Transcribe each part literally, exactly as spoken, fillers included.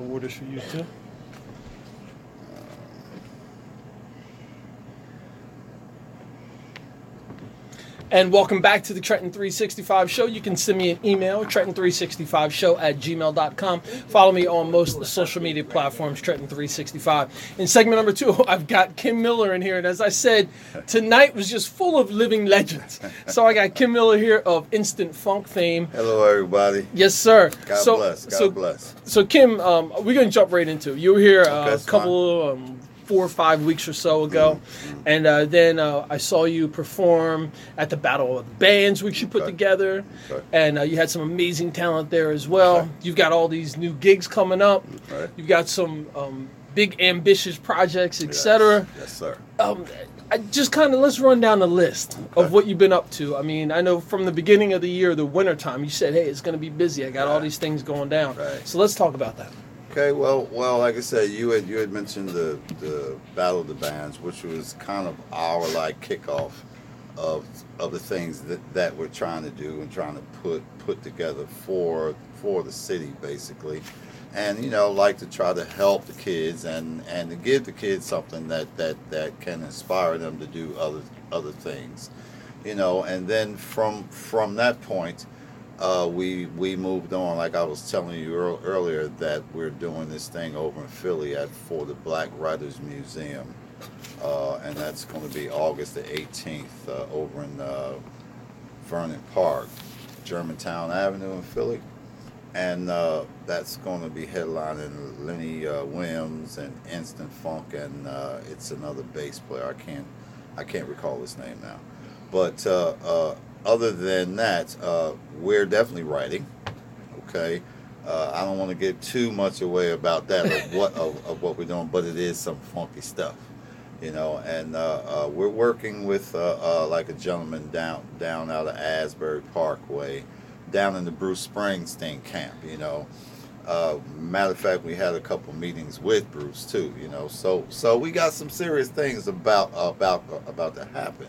orders for you too. And welcome back to the Trenton three sixty-five Show. You can send me an email, Trenton three sixty-five show at gmail dot com. Follow me on most social media platforms, Trenton three sixty-five. In segment number two, I've got Kym Miller in here. And as I said, tonight was just full of living legends. So I got Kym Miller here of Instant Funk fame. Hello, everybody. Yes, sir. God so, bless. God so, bless. So, Kym, um, we're going to jump right into it. You were here uh, okay, a couple of... Um, four or five weeks or so ago, mm-hmm. and uh, then uh, I saw you perform at the Battle of the Bands, which you put okay. together, okay. and uh, you had some amazing talent there as well. Okay. You've got all these new gigs coming up. Right. You've got some um, big, ambitious projects, et cetera. Yes. yes, sir. Um, I just kind of, let's run down the list okay. of what you've been up to. I mean, I know from the beginning of the year, the wintertime, you said, hey, it's going to be busy. I got right. all these things going down. Right. So let's talk about that. Okay, well, well, like I said, you had you had mentioned the, the Battle of the Bands, which was kind of our like kickoff of of the things that, that we're trying to do and trying to put put together for for the city basically, and you know, like to try to help the kids and, and to give the kids something that, that, that can inspire them to do other other things, you know, and then from from that point. Uh, we we moved on, like I was telling you earlier, that we're doing this thing over in Philly at for the Black Writers Museum, uh, and that's going to be August the eighteenth uh, over in uh, Vernon Park, Germantown Avenue in Philly, and uh, that's going to be headlining Lenny uh, Williams and Instant Funk, and uh, it's another bass player. I can't I can't recall his name now, but. Uh, uh, Other than that, uh, we're definitely writing, okay? Uh, I don't want to give too much away about that, of what of, of what we're doing, but it is some funky stuff, you know? And uh, uh, we're working with, uh, uh, like, a gentleman down down out of Asbury Parkway, down in the Bruce Springsteen camp, you know? Uh, matter of fact, we had a couple meetings with Bruce, too, you know? So so we got some serious things about, about, about to happen.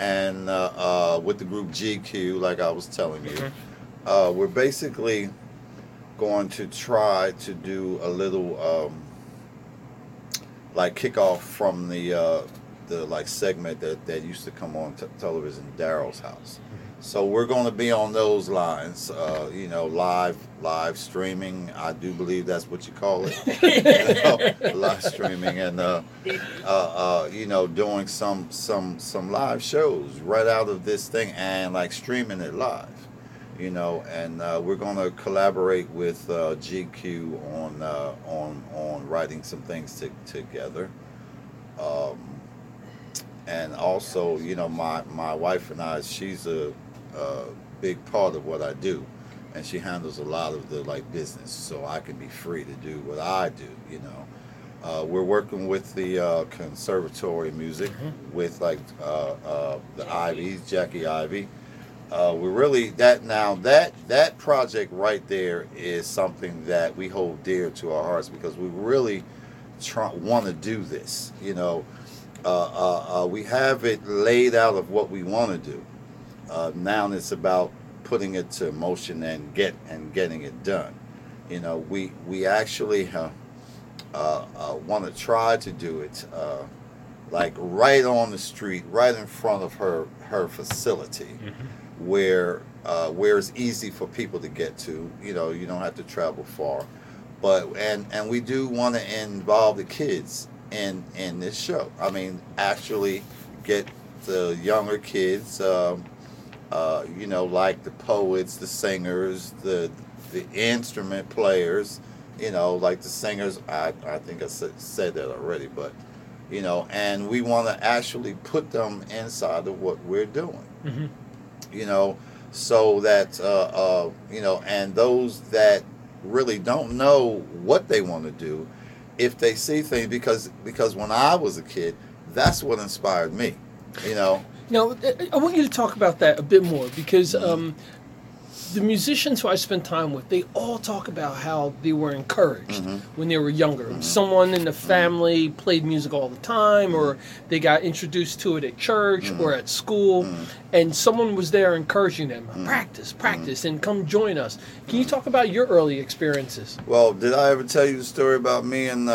And uh, uh, with the group G Q, like I was telling you, mm-hmm. uh, we're basically going to try to do a little um, like kickoff from the uh, the like segment that, that used to come on t- television, Daryl's House. Mm-hmm. So we're going to be on those lines, uh, you know, live live streaming. I do believe that's what you call it, you know, live streaming and. Uh, Uh, uh, you know, doing some some some live shows right out of this thing and like streaming it live, you know, and uh, we're gonna collaborate with uh, G Q on uh, on on writing some things to, together, um, and also you know my my wife and I, she's a, a big part of what I do, and she handles a lot of the like business, so I can be free to do what I do, you know. Uh, we're working with the uh, Conservatory Music, mm-hmm. with like uh, uh, the Ivies, Jackie Ivey. Uh, we're really that now that that project right there is something that we hold dear to our hearts because we really try, want to do this. You know, uh, uh, uh, we have it laid out of what we want to do. Uh, now it's about putting it to motion and get and getting it done. You know, we we actually. Uh, Uh, uh, want to try to do it uh, like right on the street, right in front of her her facility, mm-hmm. where uh, where it's easy for people to get to. You know, you don't have to travel far, but and and we do want to involve the kids in in this show. I mean, actually get the younger kids. Um, uh, you know, like the poets, the singers, the the instrument players. You know, like the singers, I, I think I said that already, but, you know, and we want to actually put them inside of what we're doing, mm-hmm. you know, so that, uh, uh, you know, and those that really don't know what they want to do, if they see things, because because when I was a kid, that's what inspired me, you know. Now, I want you to talk about that a bit more, because um, the musicians who I spent time with, they all talk about how they were encouraged mm-hmm. when they were younger. Mm-hmm. Someone in the family played music all the time, or they got introduced to it at church mm-hmm. or at school, mm-hmm. and someone was there encouraging them, practice, practice, mm-hmm. and come join us. Can you talk about your early experiences? Well, did I ever tell you the story about me and, uh,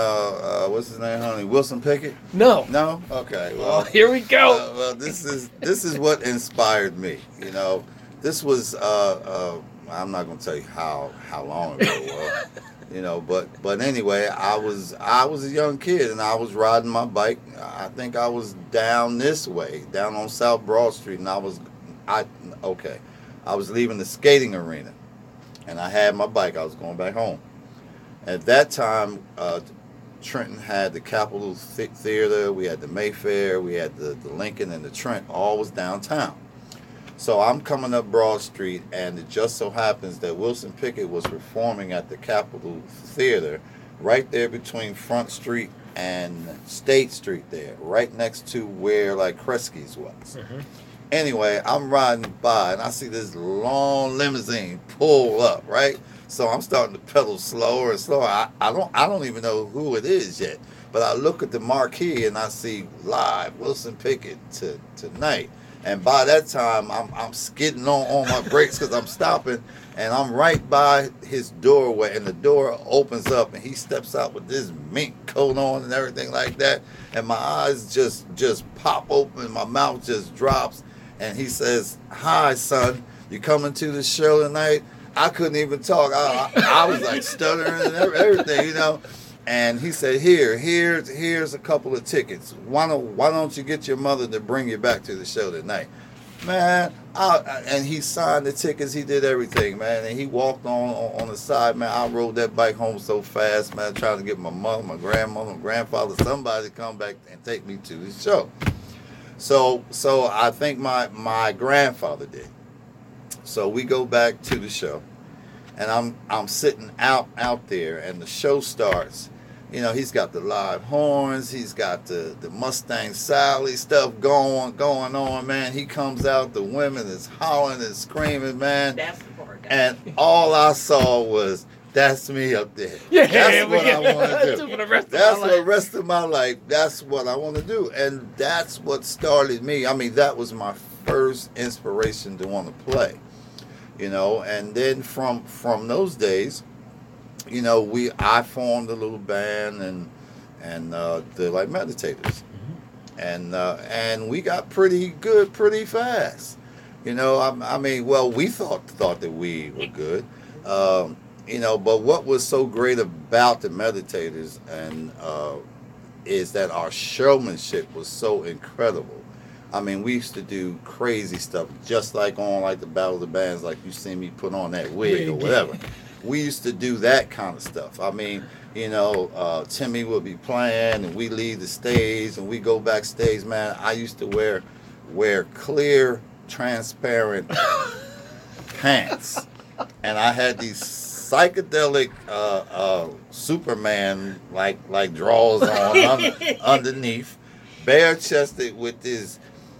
uh, what's his name, honey, Wilson Pickett? No. No? Okay. Well, oh, here we go. Uh, well, this is this is what inspired me, you know. This was, uh, uh, I'm not going to tell you how, how long ago it was, you know, but, but anyway, I was I was a young kid, and I was riding my bike. I think I was down this way, down on South Broad Street, and I was, I okay, I was leaving the skating arena, and I had my bike. I was going back home. At that time, uh, Trenton had the Capitol Theater, we had the Mayfair, we had the, the Lincoln, and the Trent, all was downtown. So I'm coming up Broad Street, and it just so happens that Wilson Pickett was performing at the Capitol Theater right there between Front Street and State Street there, right next to where, like, Kresge's was. Mm-hmm. Anyway, I'm riding by, and I see this long limousine pull up, right? So I'm starting to pedal slower and slower. I, I don't I don't even know who it is yet, but I look at the marquee, and I see live Wilson Pickett to, tonight. And by that time, I'm I'm skidding on, on my brakes because I'm stopping, and I'm right by his doorway, and the door opens up, and he steps out with this mink coat on and everything like that, and my eyes just, just pop open, my mouth just drops, and he says, "Hi, son, you coming to the show tonight?" I couldn't even talk. I, I, I was like stuttering and everything, you know. And he said, "Here, here's here's a couple of tickets. Why don't why don't you get your mother to bring you back to the show tonight, man?" I, and he signed the tickets. He did everything, man. And he walked on, on on the side, man. I rode that bike home so fast, man, trying to get my mother, my grandmother, my grandfather, somebody to come back and take me to the show. So so I think my my grandfather did. So we go back to the show, and I'm I'm sitting out out there, and the show starts. You know, he's got the live horns, he's got the, the Mustang Sally stuff going going on, man. He comes out, the women is hollering and screaming, man. That's the part, guys. And all I saw was, that's me up there. Yeah, that's what yeah. I want to do. For the rest that's of my the life. rest of my life. That's what I want to do. And that's what started me. I mean, that was my first inspiration to want to play. You know, and then from from those days, you know, we I formed a little band, and and uh, they're like Meditators, mm-hmm. and uh, and we got pretty good pretty fast, you know. I, I mean, well, we thought thought that we were good, um, you know. But what was so great about the Meditators and uh, is that our showmanship was so incredible. I mean, we used to do crazy stuff, just like on like the Battle of the Bands, like you see me put on that wig or whatever. We used to do that kind of stuff. I mean, you know, uh, Timmy would be playing, and we leave the stage, and we go backstage. Man, I used to wear wear clear, transparent pants, and I had these psychedelic uh, uh, Superman like like drawers on under, underneath, bare chested with this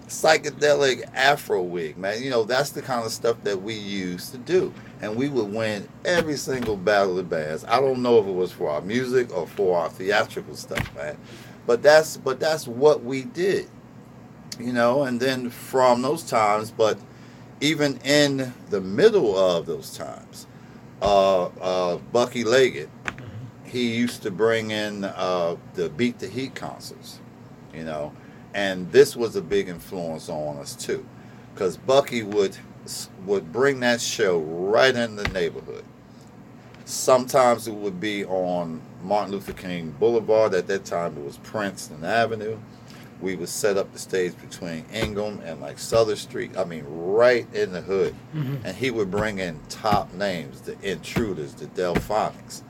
psychedelic afro wig, man. You know, that's the kind of stuff that we used to do, and we would win every single Battle of the Bands. I don't know if it was for our music or for our theatrical stuff, man, but that's but that's what we did, you know. And then from those times, but even in the middle of those times, uh, uh, Bucky Leggett, he used to bring in uh, the Beat the Heat concerts, you know. And this was a big influence on us too, because Bucky would would bring that show right in the neighborhood. Sometimes it would be on Martin Luther King Boulevard. At that time, it was Princeton Avenue. We would set up the stage between Ingham and like Southern Street. I mean, right in the hood. Mm-hmm. And he would bring in top names: the Intruders, the Delphonics,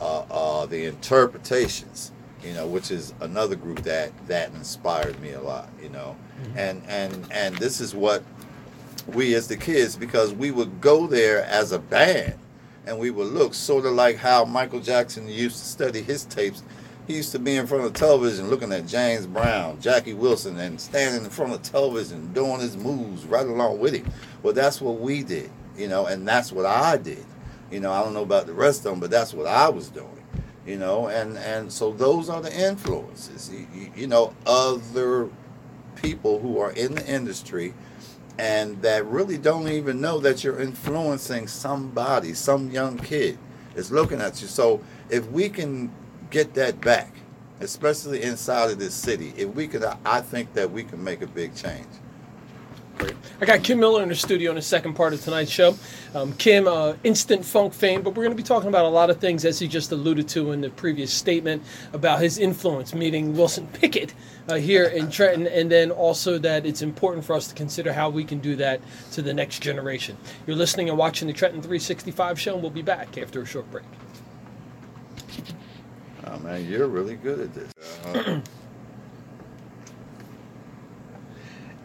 uh, uh, the Interpretations. You know, which is another group that, that inspired me a lot, you know. Mm-hmm. And, and and this is what we as the kids, because we would go there as a band, and we would look sort of like how Michael Jackson used to study his tapes. He used to be in front of television looking at James Brown, Jackie Wilson, and standing in front of television doing his moves right along with him. Well, that's what we did. you know, and that's what I did. You know, I don't know about the rest of them, but that's what I was doing, you know, and, and so those are the influences, you, you know, other people who are in the industry and that really don't even know that you're influencing somebody, some young kid is looking at you. So if we can get that back, especially inside of this city, if we could, I think that we can make a big change. I got Kym Miller in the studio in the second part of tonight's show. Um, Kym, uh, Instant Funk fame, but we're going to be talking about a lot of things, as he just alluded to in the previous statement, about his influence, meeting Wilson Pickett uh, here in Trenton, and then also that it's important for us to consider how we can do that to the next generation. You're listening and watching the Trenton three sixty-five Show, and we'll be back after a short break. Oh, man, you're really good at this. Uh-huh.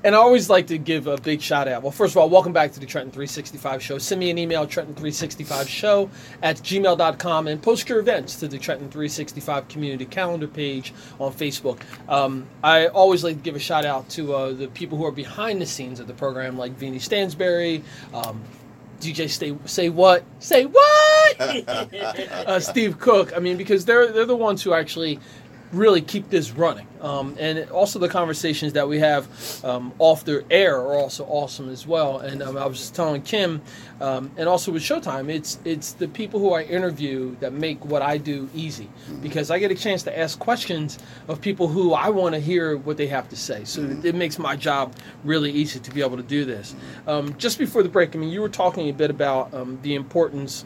And I always like to give a big shout out. Well, first of all, welcome back to the Trenton three sixty-five Show. Send me an email, Trenton three sixty-five show at gmail dot com, and post your events to the Trenton three sixty-five community calendar page on Facebook. Um, I always like to give a shout out to uh, the people who are behind the scenes of the program, like Vinnie Stansberry, um, D J Stay, say what? Say what? uh, Steve Cook. I mean, because they're they're the ones who actually really keep this running. Um, and also the conversations that we have um, off the air are also awesome as well. And um, I was just telling Kym, um, and also with Showtime, it's it's the people who I interview that make what I do easy, because I get a chance to ask questions of people who I want to hear what they have to say. So mm-hmm. it makes my job really easy to be able to do this. Um, just before the break, I mean, you were talking a bit about um, the importance.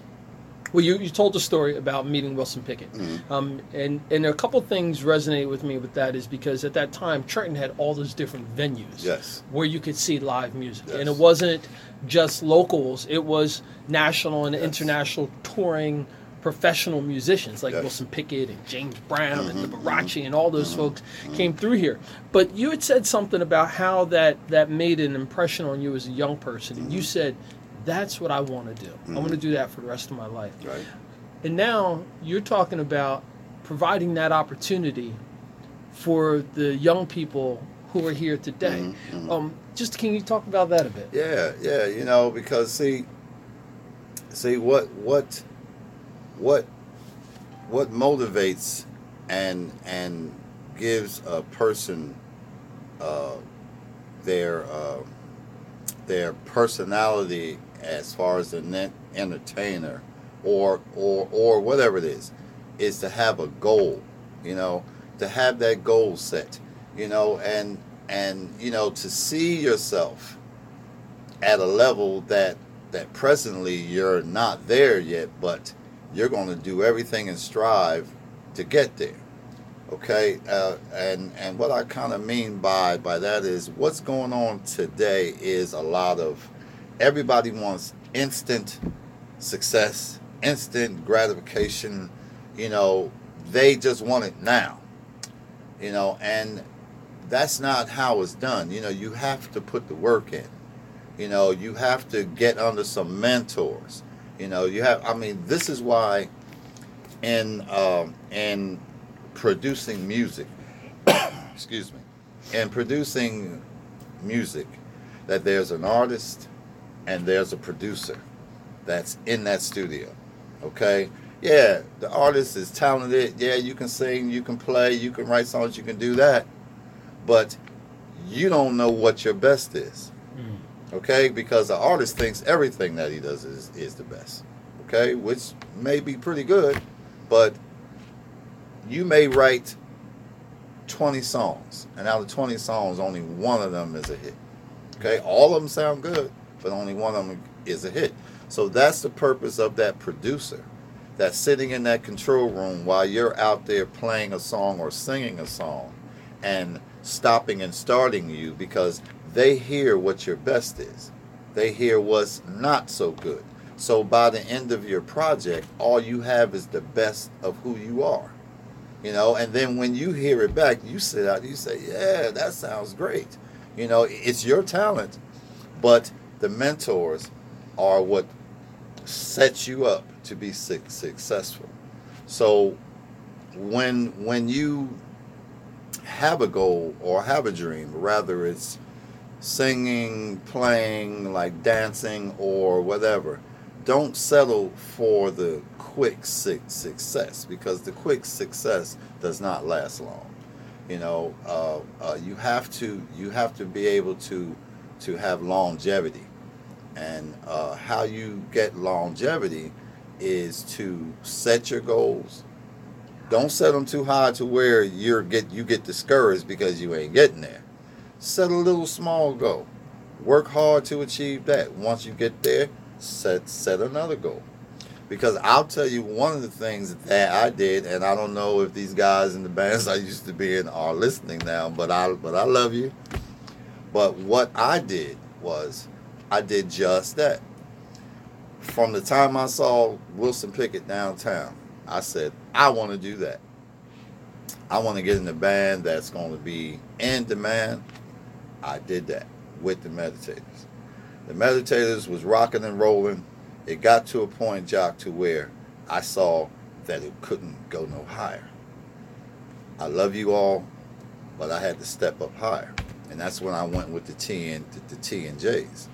Well, you, you told the story about meeting Wilson Pickett. Mm-hmm. Um, and, and a couple things resonated with me with that is because at that time, Trenton had all those different venues yes. where you could see live music. Yes. And it wasn't just locals. It was national and yes. international touring professional musicians like yes. Wilson Pickett and James Brown mm-hmm. and Liberace and all those mm-hmm. folks mm-hmm. came through here. But you had said something about how that, that made an impression on you as a young person. Mm-hmm. And you said, that's what I want to do. Mm-hmm. I want to do that for the rest of my life. Right. And now you're talking about providing that opportunity for the young people who are here today. Mm-hmm. Um, just can you talk about that a bit? Yeah, yeah. You know, because see, see what what what what motivates and and gives a person uh, their uh, their personality as far as an entertainer or, or or whatever it is, is to have a goal, you know, to have that goal set, you know, and, and you know, to see yourself at a level that, that presently you're not there yet, but you're going to do everything and strive to get there. Okay, uh, and and what I kind of mean by by that is what's going on today is a lot of everybody wants instant success, instant gratification. You know, they just want it now. You know, and that's not how it's done. You know, you have to put the work in. You know, you have to get under some mentors. You know, you have. I mean, this is why in um, in producing music excuse me and producing music that there's an artist and there's a producer that's in that studio. Okay, yeah, the artist is talented, yeah, you can sing, you can play, you can write songs, you can do that, but you don't know what your best is. Mm. Okay, because the artist thinks everything that he does is, is the best. Okay, which may be pretty good, but you may write twenty songs, and out of twenty songs, only one of them is a hit. Okay, all of them sound good, but only one of them is a hit. So that's the purpose of that producer that's sitting in that control room while you're out there playing a song or singing a song and stopping and starting you, because they hear what your best is. They hear what's not so good. So by the end of your project, all you have is the best of who you are. You know, and then when you hear it back, you sit out, you say, yeah, that sounds great. You know, it's your talent, but the mentors are what sets you up to be successful. So when when you have a goal or have a dream, rather it's singing, playing, like dancing or whatever. Don't settle for the quick success, because the quick success does not last long. You know, uh, uh, you have to you have to be able to to have longevity, and uh, how you get longevity is to set your goals. Don't set them too high to where you're get you get discouraged because you ain't getting there. Set a little small goal. Work hard to achieve that. Once you get there, set set another goal. Because I'll tell you, one of the things that I did, and I don't know if these guys in the bands I used to be in are listening now, but I but I love you. But what I did was I did just that. From the time I saw Wilson Pickett downtown, I said, I want to do that. I want to get in a band that's going to be in demand. I did that with the Meditators. The Meditators was rocking and rolling. It got to a point, Jock, to where I saw that it couldn't go no higher. I love you all, but I had to step up higher. And that's when I went with the T and the T and J's.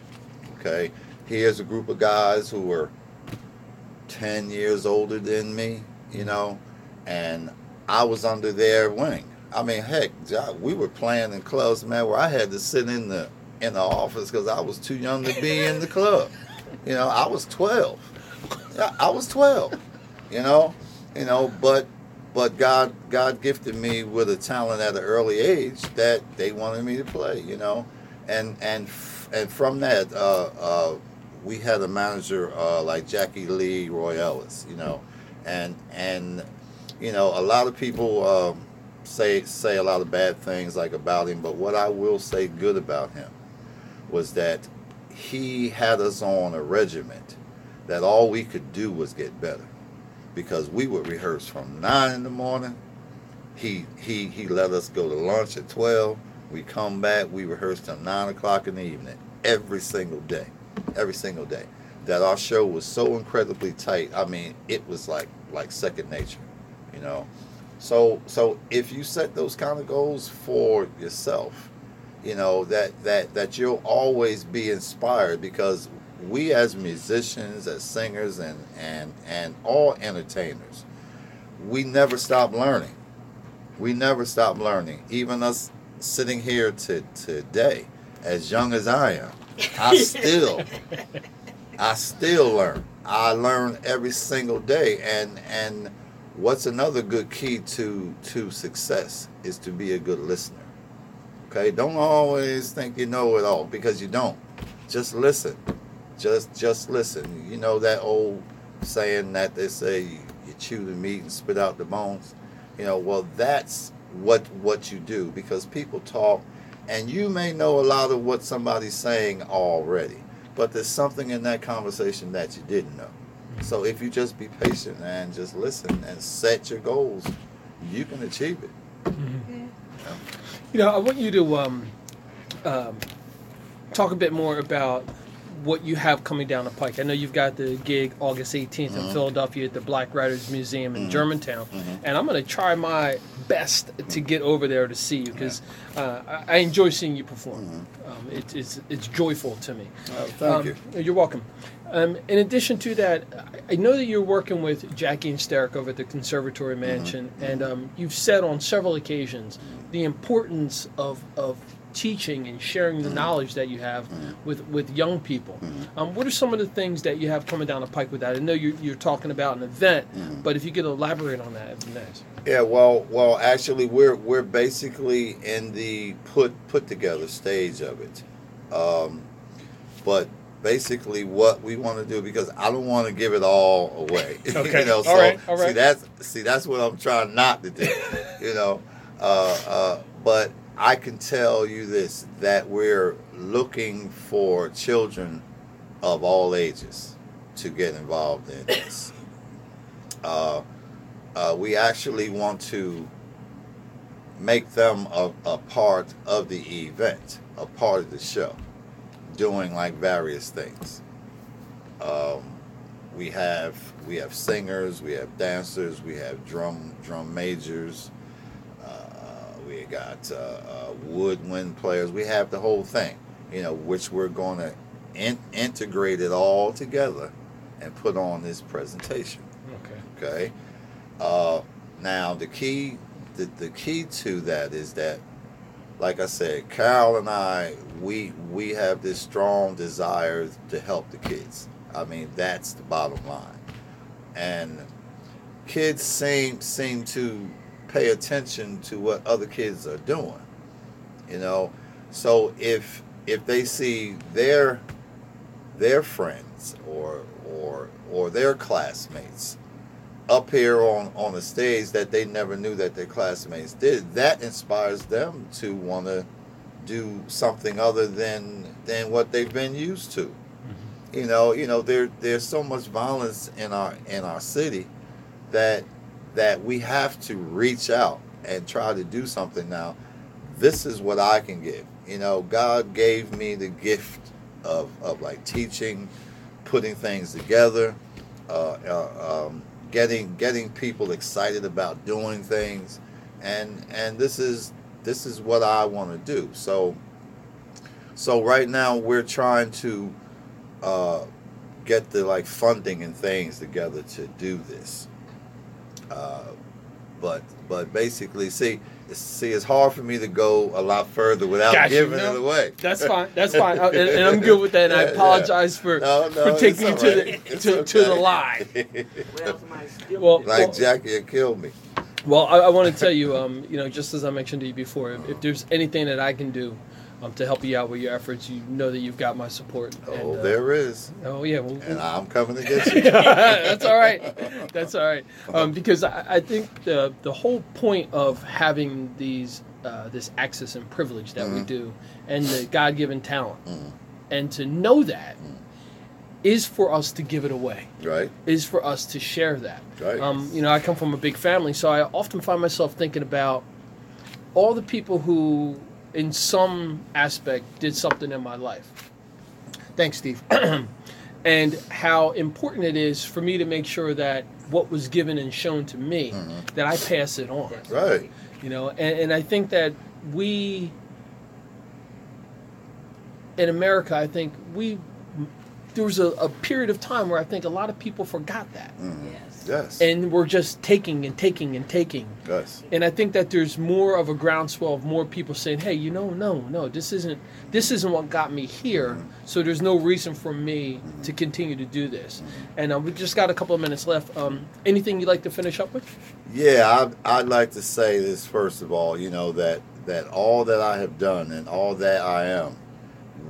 Okay? Here's a group of guys who were ten years older than me, you know, and I was under their wing. I mean, heck, Jock, we were playing in clubs, man, where I had to sit in the in the office because I was too young to be in the club. You know, I was twelve. I was twelve. You know, you know, but but God God gifted me with a talent at an early age that they wanted me to play. You know, and and and from that, uh, uh, we had a manager uh, like Jackie Lee Roy Ellis. You know, and and you know, a lot of people um, say say a lot of bad things like about him, but what I will say good about him was that he had us on a regiment that all we could do was get better, because we would rehearse from nine in the morning. He he he let us go to lunch at twelve. We come back. We rehearsed till nine o'clock in the evening every single day, every single day. That our show was so incredibly tight. I mean, it was like like second nature, you know. So so if you set those kind of goals for yourself, you know, that, that, that you'll always be inspired, because we as musicians, as singers, and, and, and all entertainers, we never stop learning. We never stop learning. Even us sitting here to, today, as young as I am, I still, I still learn. I learn every single day. And, and what's another good key to, to success is to be a good listener. Okay, don't always think you know it all, because you don't. Just listen. Just just listen. You know that old saying that they say you, you chew the meat and spit out the bones? You know, well, that's what what you do, because people talk, and you may know a lot of what somebody's saying already, but there's something in that conversation that you didn't know. So if you just be patient and just listen and set your goals, you can achieve it. Mm-hmm. You know? You know, I want you to um, um, talk a bit more about what you have coming down the pike. I know you've got the gig August eighteenth mm-hmm. in Philadelphia at the Black Writers Museum in mm-hmm. Germantown, mm-hmm. and I'm going to try my best to get over there to see you, because yeah. uh, I, I enjoy seeing you perform. Mm-hmm. Um, it, it's it's joyful to me. Oh, thank um, you. You're welcome. Um, in addition to that, I know that you're working with Jackie and Starek over at the Conservatory Mansion, mm-hmm. and um, you've said on several occasions the importance of, of teaching and sharing the mm-hmm. knowledge that you have mm-hmm. with, with young people. Mm-hmm. Um, what are some of the things that you have coming down the pike with that? I know you're, you're talking about an event, mm-hmm. but if you could elaborate on that, it'd be nice. Yeah, well, well, actually, we're we're basically in the put put together stage of it, um, but. Basically, what we want to do, because I don't want to give it all away. Okay. You know, all so, right. All right. See, that's see, that's what I'm trying not to do. You know, uh, uh, but I can tell you this: that we're looking for children of all ages to get involved in this. Uh, uh, we actually want to make them a, a part of the event, a part of the show, doing like various things. Um, we have we have singers, we have dancers, we have drum drum majors, uh, we got uh, uh, woodwind players. We have the whole thing. you know, which we're going to in integrate it all together and put on this presentation. Okay. Okay. Uh, now the key, the, the key to that is that, like I said, Carol and I, we we have this strong desire to help the kids. I mean, that's the bottom line, and kids seem seem to pay attention to what other kids are doing. You know, so if if they see their their friends or or or their classmates up here on on the stage that they never knew that their classmates did, that inspires them to want to do something other than than what they've been used to. Mm-hmm. You know, you know, there there's so much violence in our in our city that that we have to reach out and try to do something now. This is what I can give. You know, God gave me the gift of, of like teaching, putting things together, uh, uh, um, getting getting people excited about doing things, and and this is this is what I want to do. So so right now we're trying to uh, get the like funding and things together to do this. Uh, but but basically, see. See, it's hard for me to go a lot further without gotcha. giving no, it away. That's fine. That's fine. And, and I'm good with that. And I apologize yeah. for, no, no, for taking you right. to the it's to, okay. to the lie. Well, like well, Jackie had killed me. Well, I, I want to tell you, um, you know, just as I mentioned to you before, if, if there's anything that I can do um, to help you out with your efforts, you know that you've got my support. Oh, and, uh, there is. Oh yeah. Well, and I'm coming to get you. That's all right. That's all right. Um, because I, I think the the whole point of having these uh, this access and privilege that mm-hmm. we do, and the God-given talent, mm-hmm. and to know that, mm-hmm. is for us to give it away. Right. Is for us to share that. Right. Um, you know, I come from a big family, so I often find myself thinking about all the people who, in some aspect, did something in my life. Thanks, Steve. And how important it is for me to make sure that what was given and shown to me, mm-hmm. that I pass it on. Right. You know, and, and I think that we, in America, I think we, there was a, a period of time where I think a lot of people forgot that. Mm-hmm. Yes. Yes. And we're just taking and taking and taking. Yes. And I think that there's more of a groundswell of more people saying, hey, you know, no, no, this isn't, this isn't what got me here. Mm-hmm. So there's no reason for me mm-hmm. to continue to do this. Mm-hmm. And uh, we just got a couple of minutes left. Um, anything you'd like to finish up with? Yeah, I, I'd like to say this, first of all, you know, that, that all that I have done and all that I am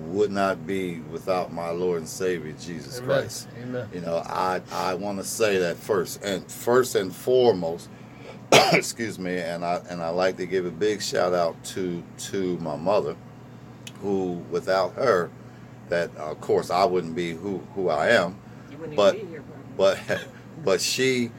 would not be without my Lord and Savior Jesus Amen. Christ. Amen. You know, I I want to say that first and first and foremost. Excuse me, and I and I like to give a big shout out to to my mother, who without her, that of course I wouldn't be who who I am. You wouldn't but even be here, brother. but but she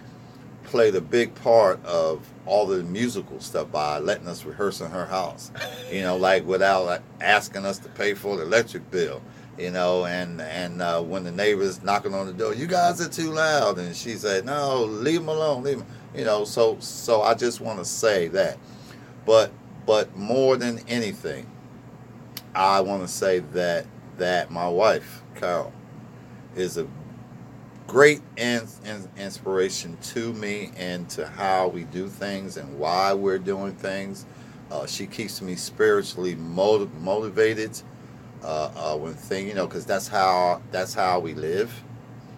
played a big part of all the musical stuff by letting us rehearse in her house, you know, like without like, asking us to pay for the electric bill, you know, and and uh, when the neighbors knocking on the door, you guys are too loud, and she said, no, leave them alone, leave them, you know. So so I just want to say that, but but more than anything, I want to say that that my wife Carol is a great in, in, inspiration to me and to how we do things and why we're doing things. Uh, she keeps me spiritually motiv- motivated uh, uh, when thing, you know, because that's how that's how we live,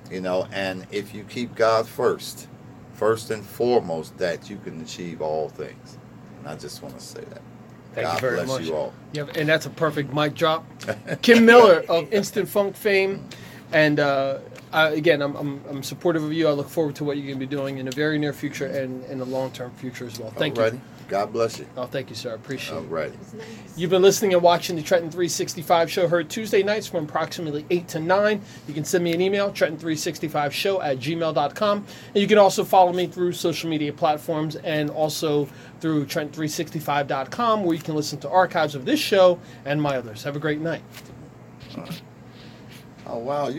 you know. And if you keep God first, first and foremost, that you can achieve all things. And I just want to say that. Thank God you very bless much. You all. Yeah, and that's a perfect mic drop. Kym Miller of Instant Funk fame, and. Uh, Uh, again, I'm, I'm I'm supportive of you. I look forward to what you're going to be doing in the very near future and in the long-term future as well. Thank Alrighty. you. God bless you. Oh, thank you, sir. I appreciate it. Alrighty. Nice. You've been listening and watching the Trenton three sixty-five Show, heard Tuesday nights from approximately eight to nine. You can send me an email, Trenton three sixty-five show at gmail dot com. And you can also follow me through social media platforms and also through Trenton three sixty-five dot com, where you can listen to archives of this show and my others. Have a great night. Oh, wow. You